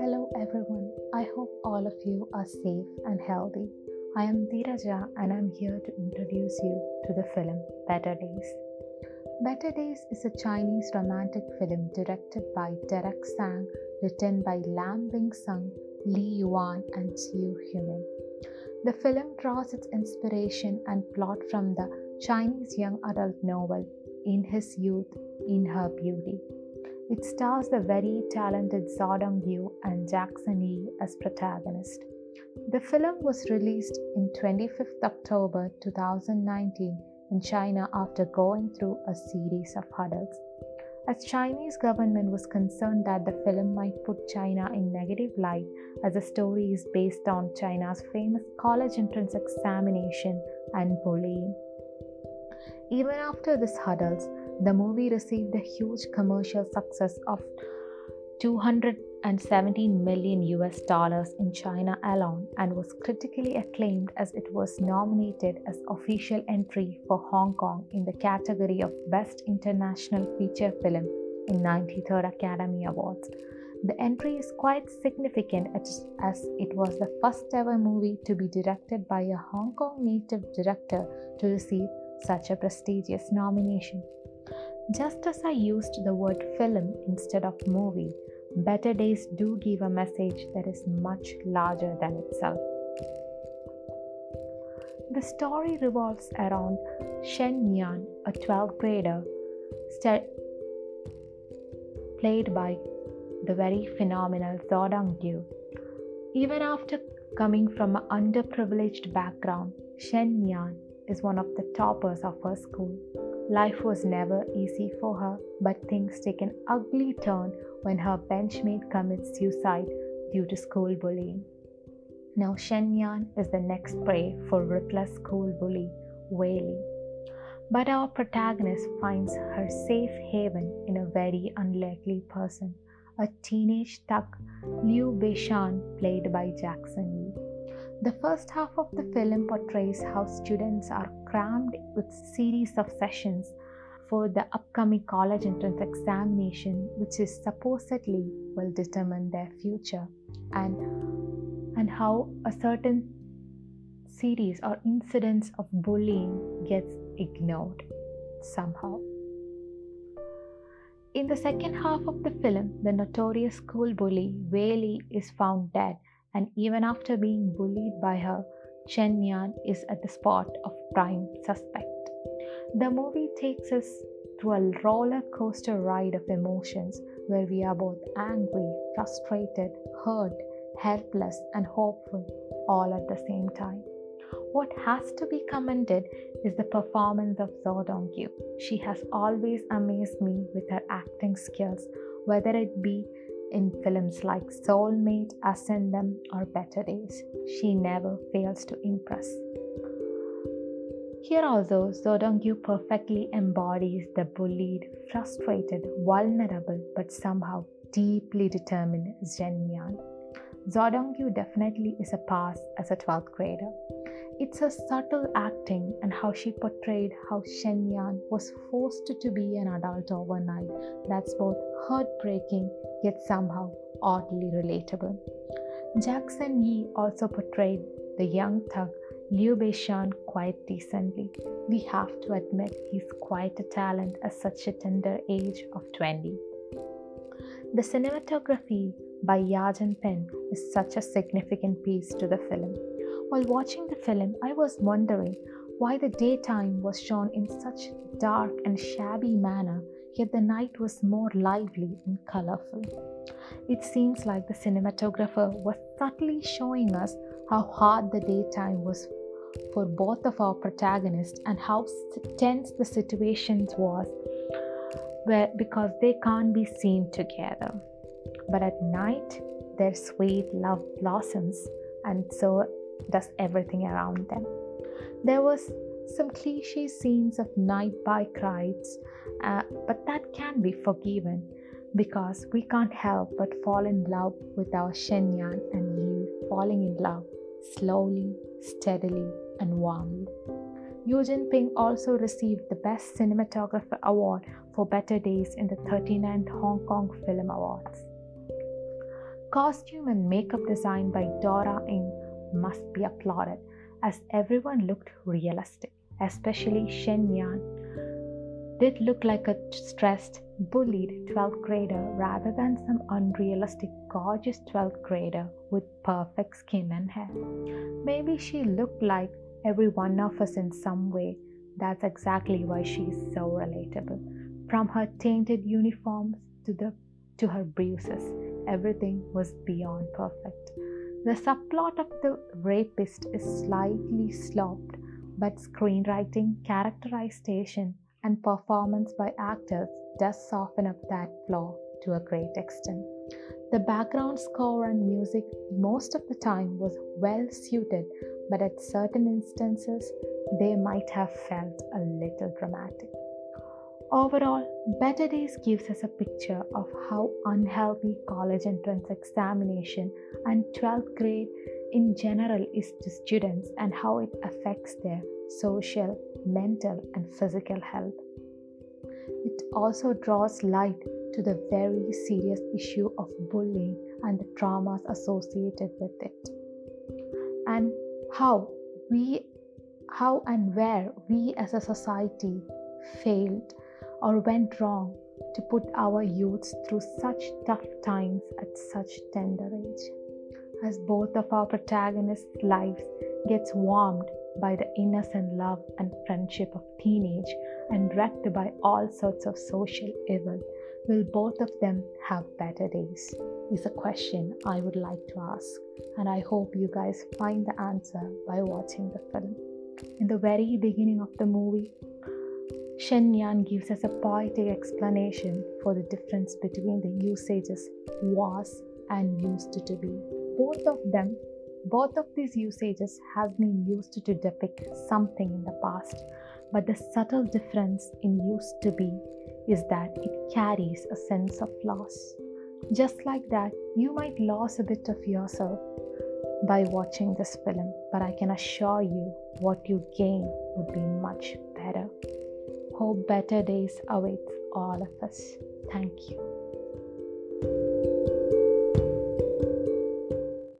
Hello everyone, I hope all of you are safe and healthy. I am Deeraja and I am here to introduce you to the film Better Days. Better Days is a Chinese romantic film directed by Derek Sang, written by Lam Bing Sung, Li Yuan and Tzu Huynh. The film draws its inspiration and plot from the Chinese young adult novel In His Youth, In Her Beauty. It stars the very talented Zhou Dongyu and Jackson Yee as protagonists. The film was released on 25th October 2019 in China after going through a series of hurdles. As Chinese government was concerned that the film might put China in negative light, as the story is based on China's famous college entrance examination and bullying. Even after these hurdles, the movie received a huge commercial success of $217 million in China alone and was critically acclaimed, as it was nominated as official entry for Hong Kong in the category of Best International Feature Film in 93rd Academy Awards. The entry is quite significant as it was the first ever movie to be directed by a Hong Kong native director to receive such a prestigious nomination. Just as I used the word film instead of movie, Better Days do give a message that is much larger than itself. The story revolves around Shen Nian, a 12th grader played by the very phenomenal Zhou Dongyu. Even after coming from an underprivileged background, Shen Nian is one of the toppers of her school. Life was never easy for her, but things take an ugly turn when her benchmate commits suicide due to school bullying. Now Shen Nian is the next prey for ruthless school bully Wei Li. But our protagonist finds her safe haven in a very unlikely person, a teenage thug, Liu Beishan, played by Jackson Yee. The first half of the film portrays how students are crammed with series of sessions for the upcoming college entrance examination, which is supposedly will determine their future, and how a certain series or incidents of bullying gets ignored somehow. In the second half of the film, the notorious school bully Wei Li is found dead, and even after being bullied by her, Shen Nian is at the spot of prime suspect. The movie takes us through a roller coaster ride of emotions where we are both angry, frustrated, hurt, helpless, and hopeful all at the same time. What has to be commended is the performance of Zhou Dongyu. She has always amazed me with her acting skills, whether it be in films like Soulmate, Ascendem, or Better Days. She never fails to impress. Here also, Zhou Dongyu perfectly embodies the bullied, frustrated, vulnerable, but somehow deeply determined Shen Nian. Zhou Dongyu definitely is a pass as a 12th grader. It's her subtle acting and how she portrayed how Shen Nian was forced to be an adult overnight that's both heartbreaking yet somehow oddly relatable. Jackson Yee also portrayed the young thug Liu Beishan quite decently. We have to admit he's quite a talent at such a tender age of 20. The cinematography by Yajin Pen is such a significant piece to the film. While watching the film, I was wondering why the daytime was shown in such dark and shabby manner, yet the night was more lively and colorful. It seems like the cinematographer was subtly showing us how hard the daytime was for both of our protagonists and how tense the situation was because they can't be seen together. But at night, their sweet love blossoms, and so does everything around them. There was some cliche scenes of night bike rides, but that can be forgiven because we can't help but fall in love with our Shen Nian and Liu, falling in love slowly, steadily, and warmly. Yu Jingping also received the Best Cinematographer Award for Better Days in the 39th Hong Kong Film Awards. Costume and makeup design by Dora Ng must be applauded, as everyone looked realistic, especially Shen Nian did look like a stressed, bullied 12th grader rather than some unrealistic, gorgeous 12th grader with perfect skin and hair. Maybe she looked like every one of us in some way. That's exactly why she is so relatable. From her tainted uniforms to her bruises, everything was beyond perfect. The subplot of the rapist is slightly sloped, but screenwriting, characterization, and performance by actors does soften up that flaw to a great extent. The background score and music most of the time was well suited, but at certain instances, they might have felt a little dramatic. Overall, Better Days gives us a picture of how unhealthy college entrance examination and 12th grade in general is to students and how it affects their social, mental, and physical health. It also draws light to the very serious issue of bullying and the traumas associated with it, and how and where we as a society failed or went wrong to put our youths through such tough times at such tender age. As both of our protagonists' lives gets warmed by the innocent love and friendship of teenage and wrecked by all sorts of social evil, will both of them have better days? Is a question I would like to ask, and I hope you guys find the answer by watching the film. In the very beginning of the movie, Shen Nian gives us a poetic explanation for the difference between the usages was and used to be. Both of these usages have been used to depict something in the past, but the subtle difference in used to be is that it carries a sense of loss. Just like that, you might lose a bit of yourself by watching this film, but I can assure you what you gain would be much better. Hope better days awaits all of us. Thank you.